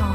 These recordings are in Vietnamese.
họ.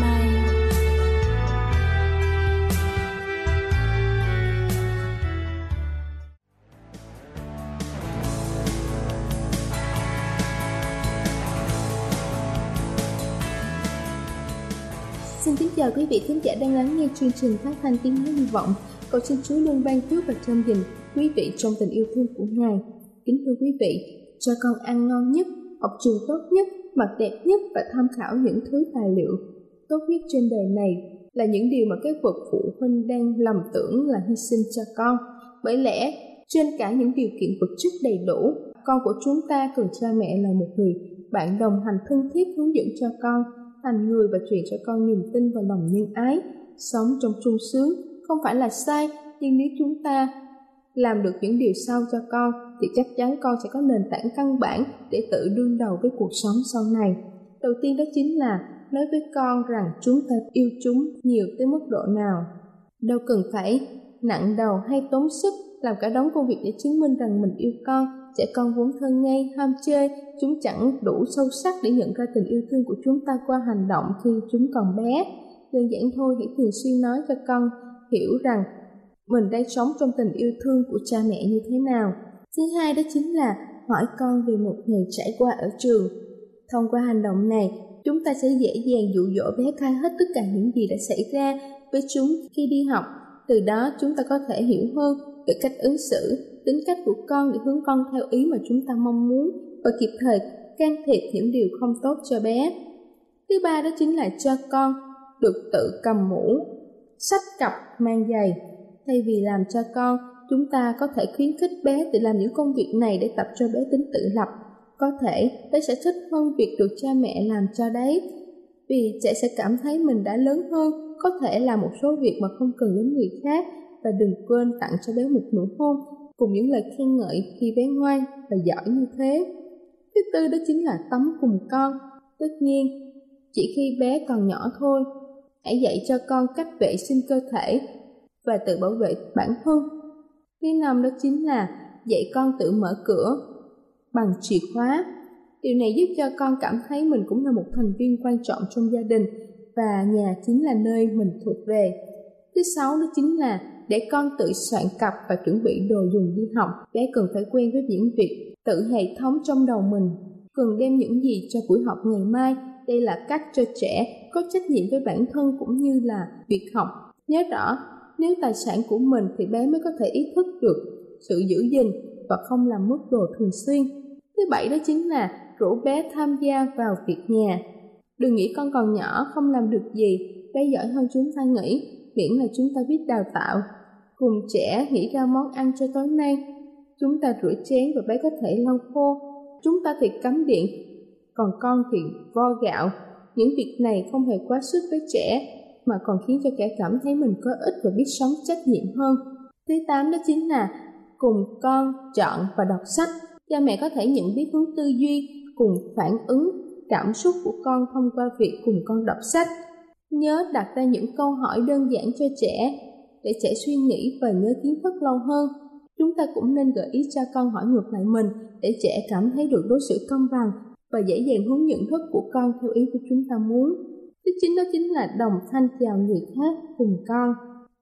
nay. Xin kính chào quý vị khán giả đang lắng nghe chương trình phát thanh Tiếng Nói Hy Vọng. Cầu xin Chúa luôn ban phước và chăm dìn quý vị trong tình yêu thương của Ngài. Kính thưa quý vị, cho con ăn ngon nhất, học trường tốt nhất, mặc đẹp nhất và tham khảo những thứ tài liệu tốt nhất trên đời này là những điều mà các bậc phụ huynh đang lầm tưởng là hy sinh cho con. Bởi lẽ, trên cả những điều kiện vật chất đầy đủ, con của chúng ta cần cha mẹ là một người bạn đồng hành thân thiết hướng dẫn cho con thành người và truyền cho con niềm tin và lòng nhân ái. Sống trong sung sướng không phải là sai, nhưng nếu chúng ta làm được những điều sau cho con thì chắc chắn con sẽ có nền tảng căn bản để tự đương đầu với cuộc sống sau này. Đầu tiên đó chính là nói với con rằng chúng ta yêu chúng nhiều tới mức độ nào. Đâu cần phải nặng đầu hay tốn sức làm cả đống công việc để chứng minh rằng mình yêu con. Trẻ con vốn thân ngây, ham chơi, chúng chẳng đủ sâu sắc để nhận ra tình yêu thương của chúng ta qua hành động khi chúng còn bé. Đơn giản thôi, hãy thường xuyên nói cho con hiểu rằng mình đang sống trong tình yêu thương của cha mẹ như thế nào. Thứ hai đó chính là hỏi con về một ngày trải qua ở trường. Thông qua hành động này, chúng ta sẽ dễ dàng dụ dỗ bé khai hết tất cả những gì đã xảy ra với chúng khi đi học. Từ đó chúng ta có thể hiểu hơn về cách ứng xử, tính cách của con để hướng con theo ý mà chúng ta mong muốn và kịp thời can thiệp những điều không tốt cho bé. Thứ ba đó chính là cho con được tự cầm mũ, xách cặp, mang giày. Thay vì làm cho con, chúng ta có thể khuyến khích bé tự làm những công việc này để tập cho bé tính tự lập. Có thể bé sẽ thích hơn việc được cha mẹ làm cho đấy, vì trẻ sẽ cảm thấy mình đã lớn hơn, có thể làm một số việc mà không cần đến người khác. Và đừng quên tặng cho bé một nụ hôn cùng những lời khen ngợi khi bé ngoan và giỏi như thế. Thứ tư đó chính là tắm cùng con. Tất nhiên, chỉ khi bé còn nhỏ thôi, hãy dạy cho con cách vệ sinh cơ thể và tự bảo vệ bản thân. Thứ năm đó chính là dạy con tự mở cửa bằng chìa khóa. Điều này giúp cho con cảm thấy mình cũng là một thành viên quan trọng trong gia đình và nhà chính là nơi mình thuộc về. Thứ sáu đó chính là để con tự soạn cặp và chuẩn bị đồ dùng đi học. Bé cần phải quen với những việc tự hệ thống trong đầu mình, cần đem những gì cho buổi học ngày mai. Đây là cách cho trẻ có trách nhiệm với bản thân cũng như là việc học. Nhớ rõ, nếu tài sản của mình thì bé mới có thể ý thức được sự giữ gìn và không làm mất đồ thường xuyên. Thứ bảy đó chính là rủ bé tham gia vào việc nhà. Đừng nghĩ con còn nhỏ không làm được gì, bé giỏi hơn chúng ta nghĩ, miễn là chúng ta biết đào tạo. Cùng trẻ nghĩ ra món ăn cho tối nay, chúng ta rửa chén và bé có thể lau khô. Chúng ta thì cắm điện, còn con thì vo gạo. Những việc này không hề quá sức với trẻ, mà còn khiến cho trẻ cảm thấy mình có ích và biết sống trách nhiệm hơn. Thứ tám đó chính là cùng con chọn và đọc sách. Cha mẹ có thể nhận biết hướng tư duy cùng phản ứng cảm xúc của con thông qua việc cùng con đọc sách. Nhớ đặt ra những câu hỏi đơn giản cho trẻ để trẻ suy nghĩ và nhớ kiến thức lâu hơn. Chúng ta cũng nên gợi ý cho con hỏi ngược lại mình để trẻ cảm thấy được đối xử công bằng và dễ dàng hướng nhận thức của con theo ý của chúng ta muốn. Thứ chính đó chính là đồng thanh chào người khác cùng con.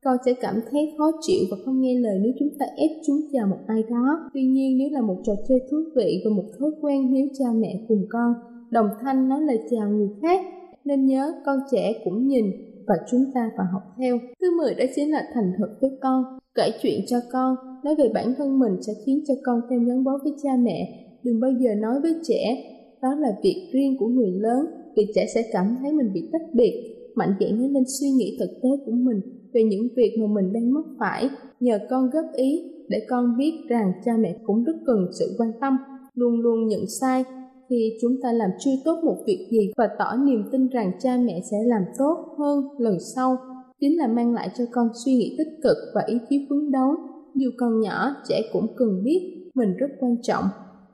Con sẽ cảm thấy khó chịu và không nghe lời nếu chúng ta ép chúng chào một ai đó. Tuy nhiên, nếu là một trò chơi thú vị và một thói quen, nếu cha mẹ cùng con đồng thanh nói lời chào người khác, nên nhớ con trẻ cũng nhìn và chúng ta phải học theo. Thứ 10 đó chính là thành thật với con. Kể chuyện cho con, nói về bản thân mình sẽ khiến cho con thêm gắn bó với cha mẹ. Đừng bao giờ nói với trẻ đó là việc riêng của người lớn, vì trẻ sẽ cảm thấy mình bị tách biệt. Mạnh dạn nói lên suy nghĩ thực tế của mình về những việc mà mình đang mắc phải. Nhờ con góp ý để con biết rằng cha mẹ cũng rất cần sự quan tâm. Luôn luôn nhận sai khi chúng ta làm chưa tốt một việc gì và tỏ niềm tin rằng cha mẹ sẽ làm tốt hơn lần sau. Chính là mang lại cho con suy nghĩ tích cực và ý chí phấn đấu. Dù còn nhỏ, trẻ cũng cần biết mình rất quan trọng,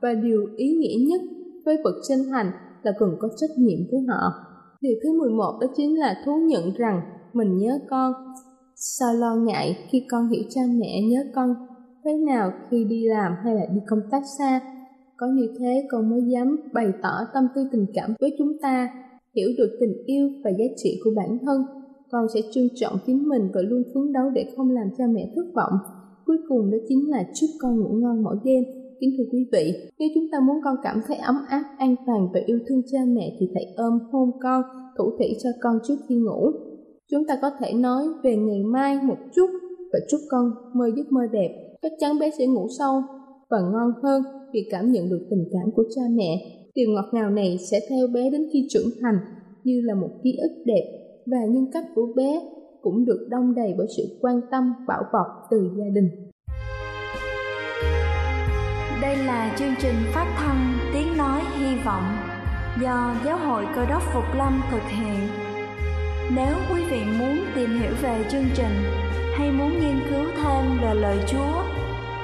và điều ý nghĩa nhất với bậc sinh thành là cần có trách nhiệm với họ. Điều thứ 11 đó chính là thú nhận rằng mình nhớ con. Sao lo ngại khi con hiểu cha mẹ nhớ con thế nào khi đi làm hay là đi công tác xa. Có như thế con mới dám bày tỏ tâm tư tình cảm với chúng ta, hiểu được tình yêu và giá trị của bản thân. Con sẽ trân trọng chính mình và luôn phấn đấu để không làm cha mẹ thất vọng. Cuối cùng đó chính là chúc con ngủ ngon mỗi đêm. Kính thưa quý vị, nếu chúng ta muốn con cảm thấy ấm áp, an toàn và yêu thương cha mẹ thì hãy ôm hôn con, thủ thỉ cho con trước khi ngủ. Chúng ta có thể nói về ngày mai một chút và chúc con mơ giấc mơ đẹp. Chắc chắn bé sẽ ngủ sâu và ngon hơn vì cảm nhận được tình cảm của cha mẹ. Điều ngọt ngào này sẽ theo bé đến khi trưởng thành như là một ký ức đẹp, và nhân cách của bé cũng được đong đầy bởi sự quan tâm, bảo bọc từ gia đình. Đây là chương trình phát thanh Tiếng Nói Hy Vọng do Giáo hội Cơ đốc Phục Lâm thực hiện. Nếu quý vị muốn tìm hiểu về chương trình hay muốn nghiên cứu thêm về lời Chúa,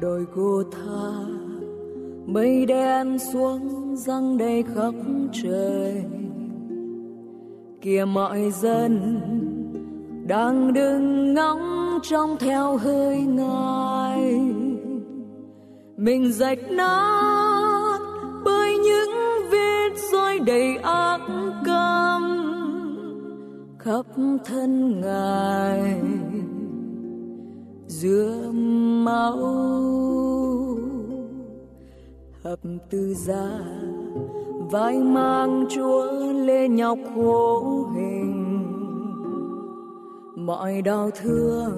Đồi Gô-tha mây đen xuống giăng đầy khắp trời, kìa mọi dân đang đứng ngóng trông theo hơi Ngài. Mình rạch nát bởi những vết roi đầy ác căm khắp thân Ngài, giữa máu thập tự giá vai mang Chúa lên nhọc khổ hình. Mọi đau thương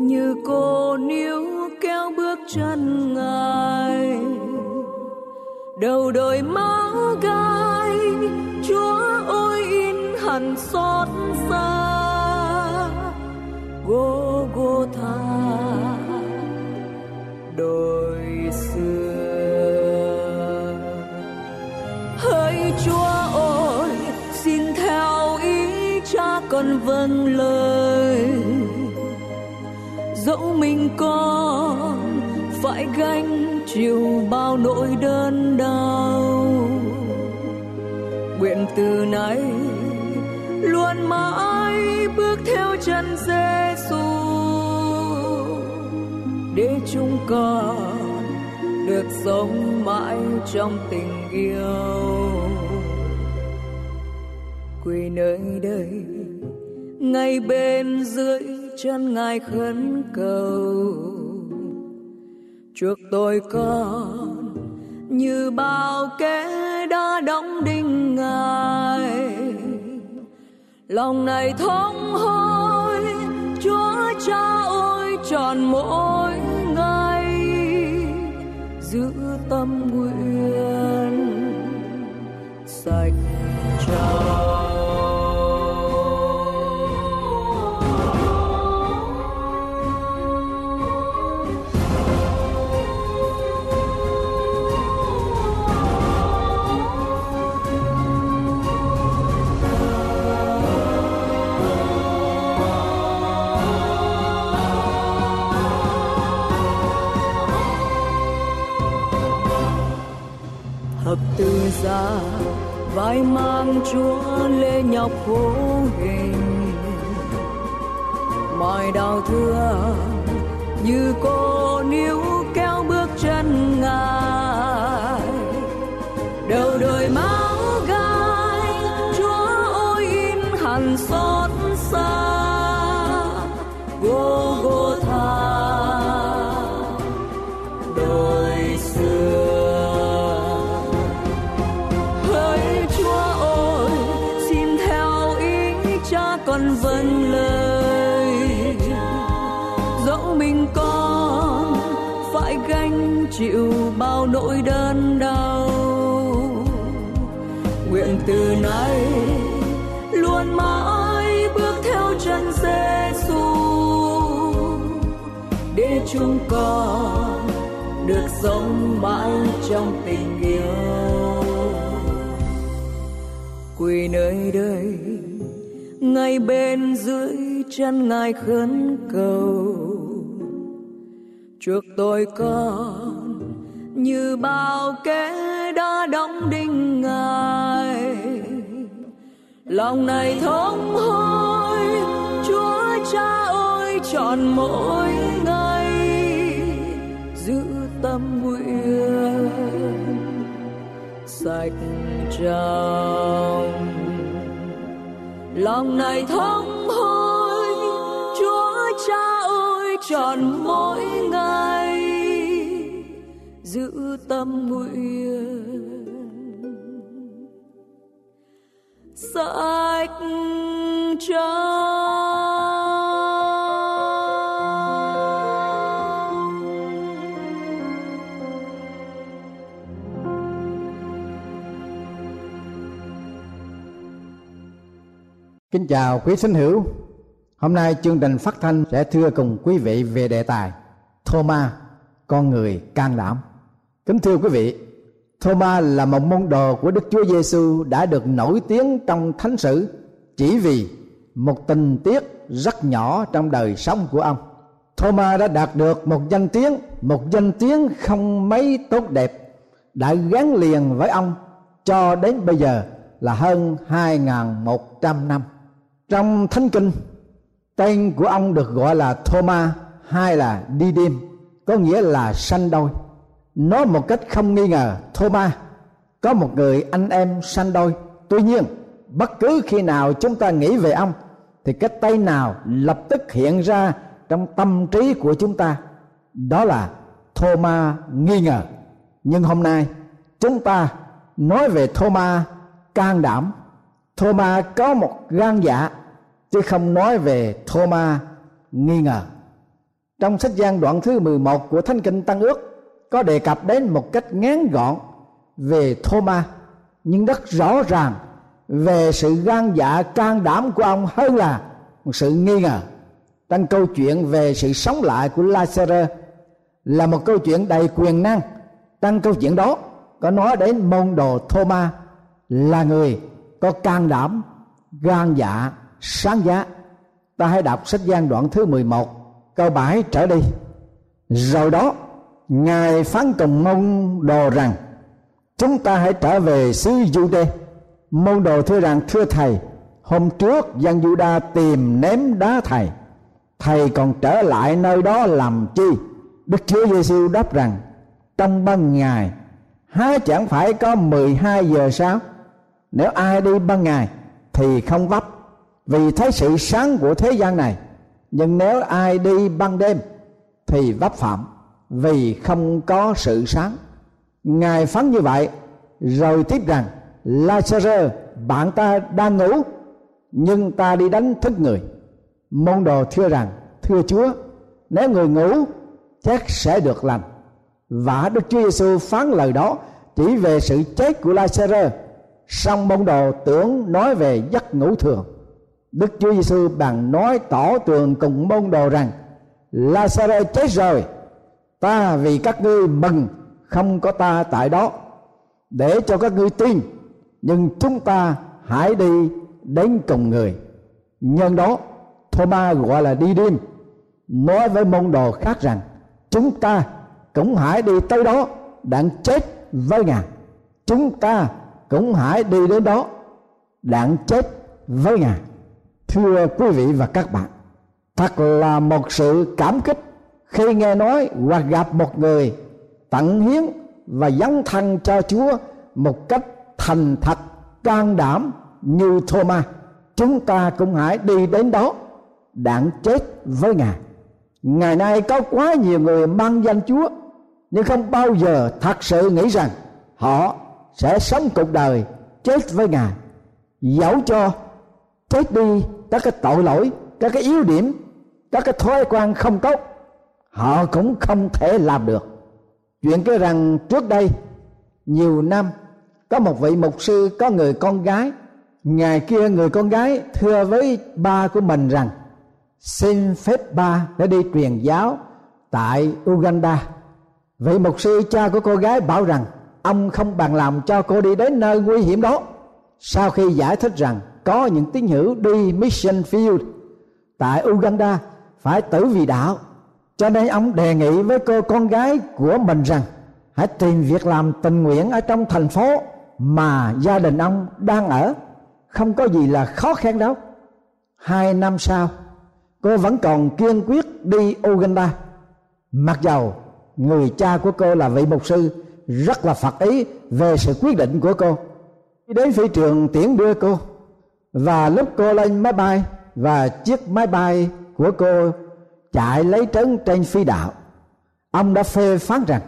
như cô níu kéo bước chân Ngài, đầu đội máu gai Chúa ôi in hằn xót xa. Gô-gô-tha đồi xưa, hỡi Chúa ơi xin theo ý Cha con vâng lời, dẫu mình con phải gánh chịu bao nỗi đớn đau, nguyện từ nay luôn mãi bước theo chân Giê-xu để chúng con được sống mãi trong tình yêu. Quỳ nơi đây, ngay bên dưới chân Ngài khấn cầu, chuộc tôi con như bao kẻ đã đóng đinh Ngài. Lòng này thống hối, Chúa Cha ơi tròn mỗi ngày, giữ tâm nguyện sạch trao. Từ giá vai mang Chúa lê nhọc vô hình, mọi đau thương như cô níu kéo bước chân Ngài. Đầu đời máu gai, Chúa ôi in hằn xót xa, vô vô tha đời xưa. Vâng lời, dẫu mình con phải gánh chịu bao nỗi đớn đau, nguyện từ nay luôn mãi bước theo chân Giêsu, để chúng con được sống mãi trong tình yêu. Quỳ nơi đây, ngay bên dưới chân Ngài khấn cầu, chuộc tôi con như bao kẻ đã đóng đinh Ngài. Lòng này thống hối, Chúa Cha ơi trọn mỗi ngày, giữ tâm nguyện sạch trong. Lòng này thống hối, Chúa Cha ơi trọn mỗi ngày, giữ tâm nguyện sạch trong. Kính chào quý thính hữu. Hôm nay chương trình phát thanh sẽ thưa cùng quý vị về đề tài Thôma, con người can đảm. Kính thưa quý vị, Thôma là một môn đồ của Đức Chúa Giêsu đã được nổi tiếng trong thánh sử chỉ vì một tình tiết rất nhỏ trong đời sống của ông. Thôma đã đạt được một danh tiếng không mấy tốt đẹp đã gắn liền với ông cho đến bây giờ là hơn 2.100 năm. Trong Thánh Kinh, tên của ông được gọi là Thôma hay là Didim, có nghĩa là sanh đôi. Nói một cách không nghi ngờ, Thôma có một người anh em sanh đôi. Tuy nhiên, bất cứ khi nào chúng ta nghĩ về ông thì cái tên nào lập tức hiện ra trong tâm trí của chúng ta, đó là Thôma nghi ngờ. Nhưng hôm nay chúng ta nói về Thôma can đảm. Thôma có một gan dạ, chứ không nói về Thôma nghi ngờ. Trong sách Giăng đoạn thứ 11 của Thánh Kinh Tân Ước có đề cập đến một cách ngắn gọn về Thôma, nhưng rất rõ ràng về sự gan dạ can đảm của ông hơn là một sự nghi ngờ. Trong câu chuyện về sự sống lại của Lazarus là một câu chuyện đầy quyền năng. Trong câu chuyện đó có nói đến môn đồ Thôma là người có can đảm, gan dạ, sáng giá. Ta hãy đọc sách Giăng đoạn thứ 11 câu 7 trở đi. Rồi đó Ngài phán cùng môn đồ rằng, chúng ta hãy trở về xứ Giu-đê. Môn đồ thưa rằng, thưa thầy, hôm trước dân Giu-đa tìm ném đá thầy, thầy còn trở lại nơi đó làm chi? Đức Chúa Giê-xu đáp rằng, trong ban ngày, há chẳng phải có 12 giờ sao? Nếu ai đi ban ngày thì không vấp, vì thấy sự sáng của thế gian này. Nhưng nếu ai đi ban đêm thì vấp phạm, vì không có sự sáng. Ngài phán như vậy, rồi tiếp rằng: Lazarus bạn ta đang ngủ, nhưng ta đi đánh thức người. Môn đồ thưa rằng: Thưa Chúa, nếu người ngủ chắc sẽ được lành. Và Đức Chúa Giêsu phán lời đó chỉ về sự chết của Lazarus, song môn đồ tưởng nói về giấc ngủ thường. Đức Chúa Giêsu bằng nói tỏ tường cùng môn đồ rằng: Lazarus chết rồi, ta vì các ngươi mừng không có ta tại đó, để cho các ngươi tin. Nhưng chúng ta hãy đi đến cùng người. Nhân đó, Thomas gọi là đi điên nói với môn đồ khác rằng: Chúng ta cũng hãy đi tới đó đặng chết với Ngài. Chúng ta cũng hãy đi đến đó đặng chết với Ngài. Thưa quý vị và các bạn, thật là một sự cảm kích khi nghe nói hoặc gặp một người tận hiến và dấn thân cho Chúa một cách thành thật, can đảm như Thomas. Chúng ta cũng hãy đi đến đó đặng chết với Ngài. Ngày nay có quá nhiều người mang danh Chúa nhưng không bao giờ thật sự nghĩ rằng họ sẽ sống cuộc đời chết với Ngài, dẫu cho chết đi các cái tội lỗi, các cái yếu điểm, các cái thói quen không tốt, họ cũng không thể làm được. Chuyện kể rằng trước đây nhiều năm, có một vị mục sư có người con gái. Ngày kia người con gái thưa với ba của mình rằng: Xin phép ba để đi truyền giáo tại Uganda. Vị mục sư cha của cô gái bảo rằng ông không bằng lòng cho cô đi đến nơi nguy hiểm đó. Sau khi giải thích rằng có những tín hữu đi mission field tại Uganda phải tử vì đạo, cho nên ông đề nghị với cô con gái của mình rằng hãy tìm việc làm tình nguyện ở trong thành phố mà gia đình ông đang ở, không có gì là khó khăn đâu. 2 năm sau, cô vẫn còn kiên quyết đi Uganda, mặc dầu người cha của cô là vị mục sư rất là phật ý về sự quyết định của cô. Đến phi trường tiễn đưa cô, và lúc cô lên máy bay và chiếc máy bay của cô chạy lấy trấn trên phi đạo, ông đã phê phán rằng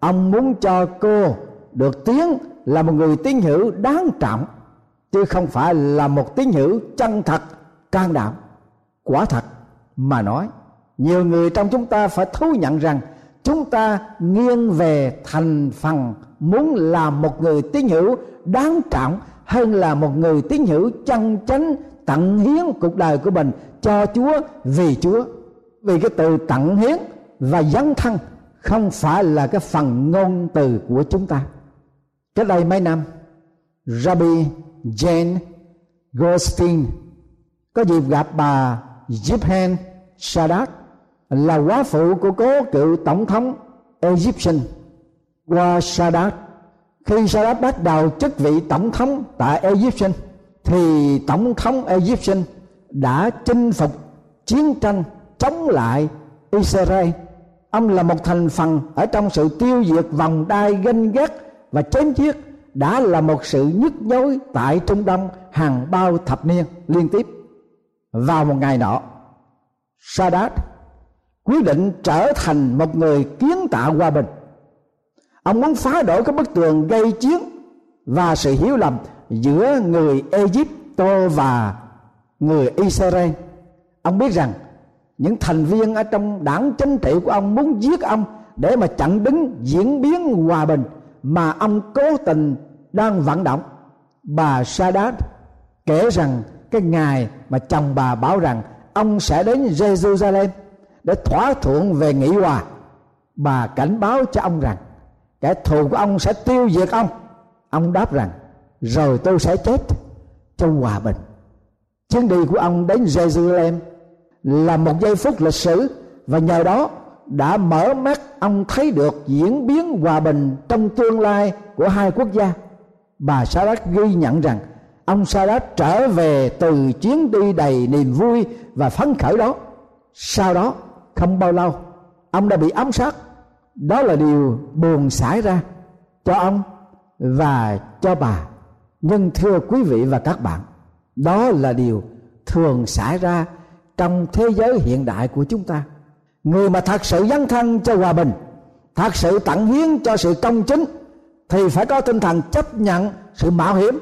ông muốn cho cô được tiếng là một người tín hữu đáng trọng, chứ không phải là một tín hữu chân thật, can đảm. Quả thật mà nói, nhiều người trong chúng ta phải thú nhận rằng chúng ta nghiêng về thành phần muốn làm một người tín hữu đáng trọng hơn là một người tín hữu chân chánh tận hiến cuộc đời của mình cho Chúa, vì Chúa. Vì cái từ tận hiến và dấn thân không phải là cái phần ngôn từ của chúng ta. Cách đây mấy năm, Rabbi Jehan Sadat có dịp gặp bà Jehan Sadat, là quá phụ của cố cựu tổng thống Egyptian qua Sadat. Khi Sadat bắt đầu chức vị tổng thống tại Egyptian thì tổng thống Egyptian đã chinh phục chiến tranh chống lại Israel. Ông là một thành phần ở trong sự tiêu diệt vòng đai ganh ghét và chém giết đã là một sự nhức nhối tại Trung Đông hàng bao thập niên liên tiếp. Vào một ngày nọ, Sadat quyết định trở thành một người kiến tạo hòa bình. Ông muốn phá đổ các bức tường gây chiến và sự hiểu lầm giữa người Egypto và người Israel. Ông biết rằng những thành viên ở trong đảng chính trị của ông muốn giết ông để mà chặn đứng diễn biến hòa bình mà ông cố tình đang vận động. Bà Sadat kể rằng cái ngày mà chồng bà bảo rằng ông sẽ đến Jerusalem để thỏa thuận về nghị hòa, bà cảnh báo cho ông rằng kẻ thù của ông sẽ tiêu diệt ông. Ông đáp rằng rồi tôi sẽ chết cho hòa bình. Chuyến đi của ông đến Jerusalem là một giây phút lịch sử, và nhờ đó đã mở mắt ông thấy được diễn biến hòa bình trong tương lai của hai quốc gia. Bà Sadat ghi nhận rằng ông Sadat trở về từ chuyến đi đầy niềm vui và phấn khởi đó. Sau đó không bao lâu, ông đã bị ám sát Đó là điều buồn xảy ra cho ông và cho bà. Nhưng thưa quý vị và các bạn, đó là điều thường xảy ra trong thế giới hiện đại của chúng ta. Người mà thật sự dấn thân cho hòa bình, thật sự tận hiến cho sự công chính, thì phải có tinh thần chấp nhận sự mạo hiểm.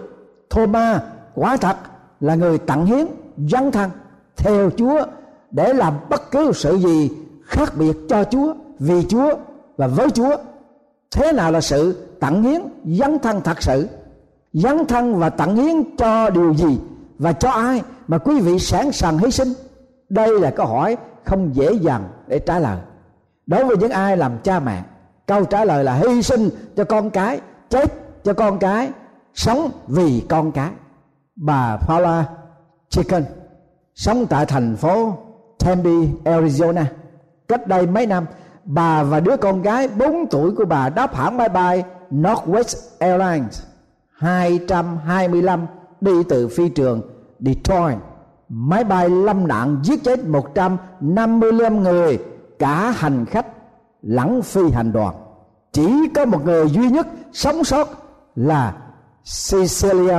Thôma quả thật là người tận hiến, dấn thân theo Chúa để làm bất cứ sự gì khác biệt cho Chúa, vì Chúa và với Chúa. Thế nào là sự tận hiến, dấn thân thật sự? Dấn thân và tận hiến cho điều gì và cho ai mà quý vị sẵn sàng hy sinh? Đây là câu hỏi không dễ dàng để trả lời. Đối với những ai làm cha mẹ, câu trả lời là hy sinh cho con cái, chết cho con cái, sống vì con cái. Bà Paula Chicken sống tại thành phố Tempe, Arizona. Cách đây mấy năm, bà và đứa con gái 4 tuổi của bà đáp hãng máy bay Northwest Airlines 225 đi từ phi trường Detroit. Máy bay lâm nạn giết chết 155 người, cả hành khách lẫn phi hành đoàn. Chỉ có một người duy nhất sống sót là Cecilia,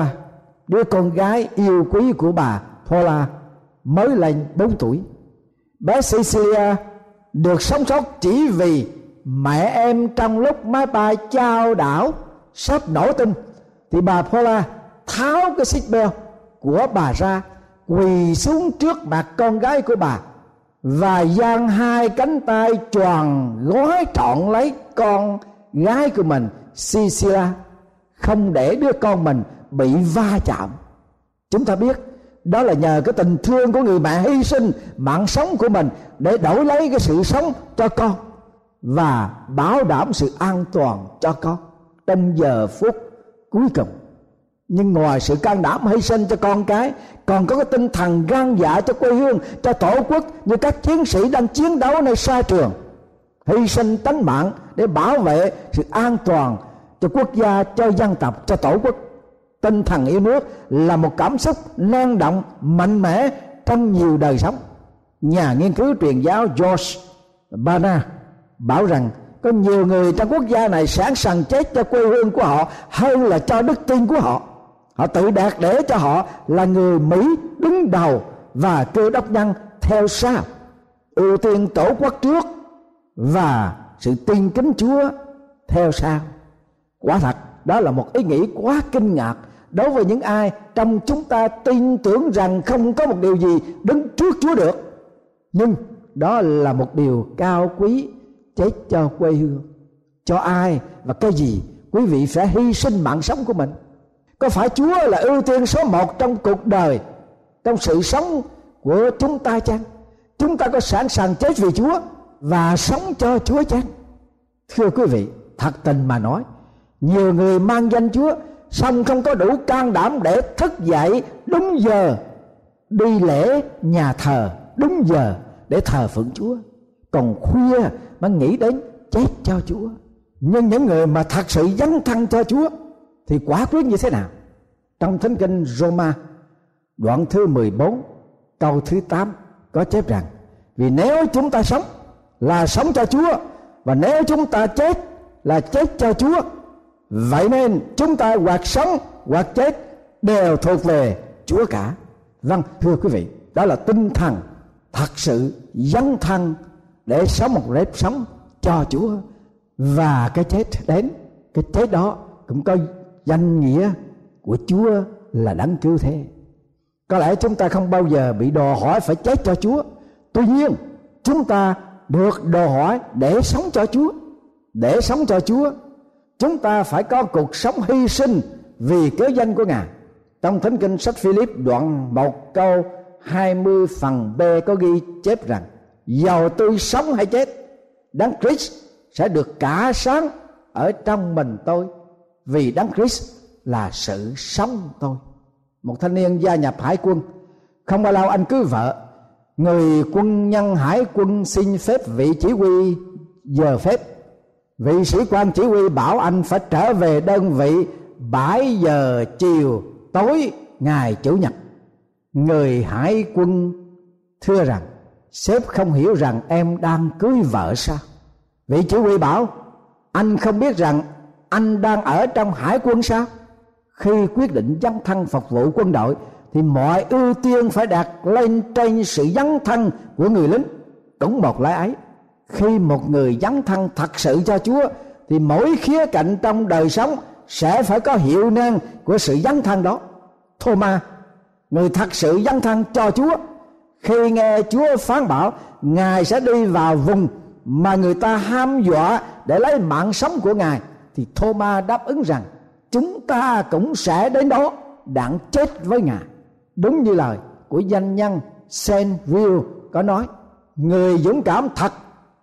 đứa con gái yêu quý của bà Paula mới lên 4 tuổi. Bé Cecilia được sống sót chỉ vì mẹ em trong lúc máy bay chao đảo sắp nổ tung thì bà Paula tháo cái xích beo của bà ra, quỳ xuống trước mặt con gái của bà và dang hai cánh tay choàng gói trọn lấy con gái của mình Cecilia, không để đứa con mình bị va chạm. Chúng ta biết đó là nhờ cái tình thương của người mẹ hy sinh mạng sống của mình để đổi lấy cái sự sống cho con và bảo đảm sự an toàn cho con trong giờ phút cuối cùng. Nhưng ngoài sự can đảm hy sinh cho con cái, còn có cái tinh thần gan dạ cho quê hương, cho tổ quốc như các chiến sĩ đang chiến đấu nơi xa trường, hy sinh tánh mạng để bảo vệ sự an toàn cho quốc gia, cho dân tộc, cho tổ quốc. Tinh thần yêu nước là một cảm xúc năng động, mạnh mẽ trong nhiều đời sống. Nhà nghiên cứu truyền giáo George Bana bảo rằng có nhiều người trong quốc gia này sẵn sàng chết cho quê hương của họ hơn là cho đức tin của họ. Họ tự đạt để cho họ là người Mỹ đứng đầu và Cơ Đốc nhân theo sau, ưu tiên tổ quốc trước và sự tin kính Chúa theo sau. Quả thật đó là một ý nghĩ quá kinh ngạc đối với những ai trong chúng ta tin tưởng rằng không có một điều gì đứng trước Chúa được. Nhưng đó là một điều cao quý. Chết cho quê hương, cho ai và cái gì quý vị phải hy sinh mạng sống của mình? Có phải Chúa là ưu tiên số một trong cuộc đời, trong sự sống của chúng ta chăng? Chúng ta có sẵn sàng chết vì Chúa và sống cho Chúa chăng? Thưa quý vị, thật tình mà nói, nhiều người mang danh Chúa song không có đủ can đảm để thức dậy đúng giờ, đi lễ nhà thờ đúng giờ để thờ phượng Chúa, còn khuya mà nghĩ đến chết cho Chúa. Nhưng những người mà thật sự dấn thân cho Chúa thì quả quyết như thế nào? Trong Thánh Kinh Roma đoạn thứ 14 câu thứ 8 có chép rằng: vì nếu chúng ta sống là sống cho Chúa, và nếu chúng ta chết là chết cho Chúa. Vậy nên chúng ta hoặc sống hoặc chết đều thuộc về Chúa cả. Vâng, thưa quý vị, đó là tinh thần thật sự dấn thân để sống một nếp sống cho Chúa. Và cái chết đến, cái chết đó cũng có danh nghĩa của Chúa là đấng cứu thế. Có lẽ chúng ta không bao giờ bị đòi hỏi phải chết cho Chúa. Tuy nhiên chúng ta được đòi hỏi để sống cho Chúa. Để sống cho Chúa, chúng ta phải có cuộc sống hy sinh vì cứu danh của Ngài. Trong Thánh Kinh sách Philip đoạn 1 câu 20 phần B có ghi chép rằng: dầu tôi sống hay chết, Đấng Christ sẽ được cả sáng ở trong mình tôi, vì Đấng Christ là sự sống tôi. Một thanh niên gia nhập hải quân, không bao lâu anh cưới vợ. Người quân nhân hải quân xin phép vị chỉ huy giờ phép. Vị sĩ quan chỉ huy bảo anh phải trở về đơn vị 7 giờ chiều tối ngày Chủ nhật. Người hải quân thưa rằng: sếp không hiểu rằng em đang cưới vợ sao? Vị chỉ huy bảo, anh không biết rằng anh đang ở trong hải quân sao? Khi quyết định dấn thân phục vụ quân đội thì mọi ưu tiên phải đặt lên trên sự dấn thân của người lính. Đúng một lẽ ấy, khi một người dấn thân thật sự cho Chúa thì mỗi khía cạnh trong đời sống sẽ phải có hiệu năng của sự dấn thân đó. Thô-ma, người thật sự dấn thân cho Chúa, khi nghe Chúa phán bảo Ngài sẽ đi vào vùng mà người ta ham dọa để lấy mạng sống của Ngài, thì Thô-ma đáp ứng rằng chúng ta cũng sẽ đến đó đặng chết với Ngài. Đúng như lời của danh nhân Saint-Ville có nói, người dũng cảm thật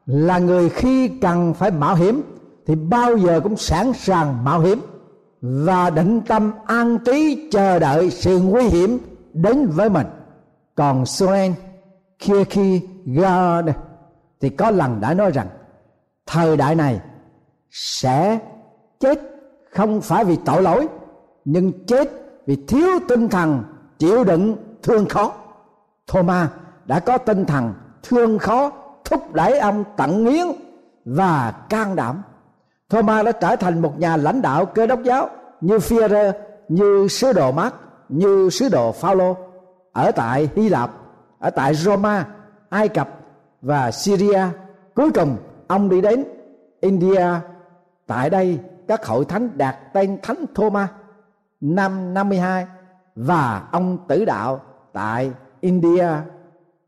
là người khi cần phải mạo hiểm thì bao giờ cũng sẵn sàng mạo hiểm và định tâm an trí chờ đợi sự nguy hiểm đến với mình. Còn Soren Kierkegaard thì có lần đã nói rằng thời đại này sẽ chết không phải vì tội lỗi, nhưng chết vì thiếu tinh thần chịu đựng thương khó. Thomas đã có tinh thần thương khó thúc đẩy ông tận hiến và can đảm. Thomas đã trở thành một nhà lãnh đạo Cơ Đốc giáo như Peter, như sứ đồ Mark, như sứ đồ Phaolô ở tại Hy Lạp, ở tại Roma, Ai Cập và Syria. Cuối cùng ông đi đến India. Tại đây các hội thánh đặt tên thánh Thomas năm 52 và ông tử đạo tại India.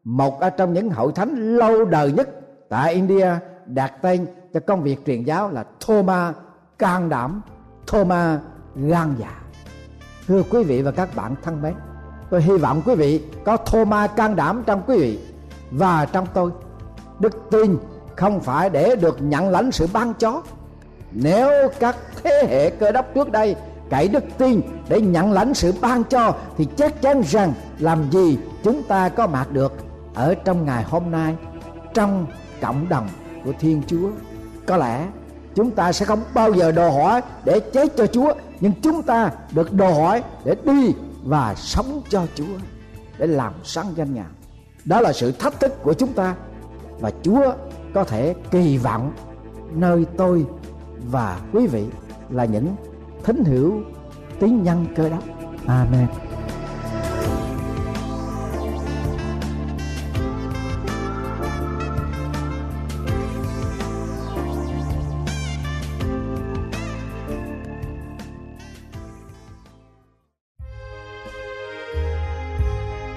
Một trong những hội thánh lâu đời nhất tại India đặt tên cho công việc truyền giáo là Thomas can đảm, Thomas gan dạ. Thưa quý vị và các bạn thân mến, tôi hy vọng quý vị có Thomas can đảm trong quý vị và trong tôi. Đức tin không phải để được nhận lãnh sự ban chó. Nếu các thế hệ Cơ Đốc trước đây cậy đức tin để nhận lãnh sự ban cho thì chắc chắn rằng làm gì chúng ta có mặt được ở trong ngày hôm nay, trong cộng đồng của Thiên Chúa. Có lẽ chúng ta sẽ không bao giờ đòi hỏi để chết cho Chúa, nhưng chúng ta được đòi hỏi để đi và sống cho Chúa, để làm sáng danh Ngài. Đó là sự thách thức của chúng ta, và Chúa có thể kỳ vọng nơi tôi và quý vị là những thính hữu tín nhân Cơ Đốc. Amen.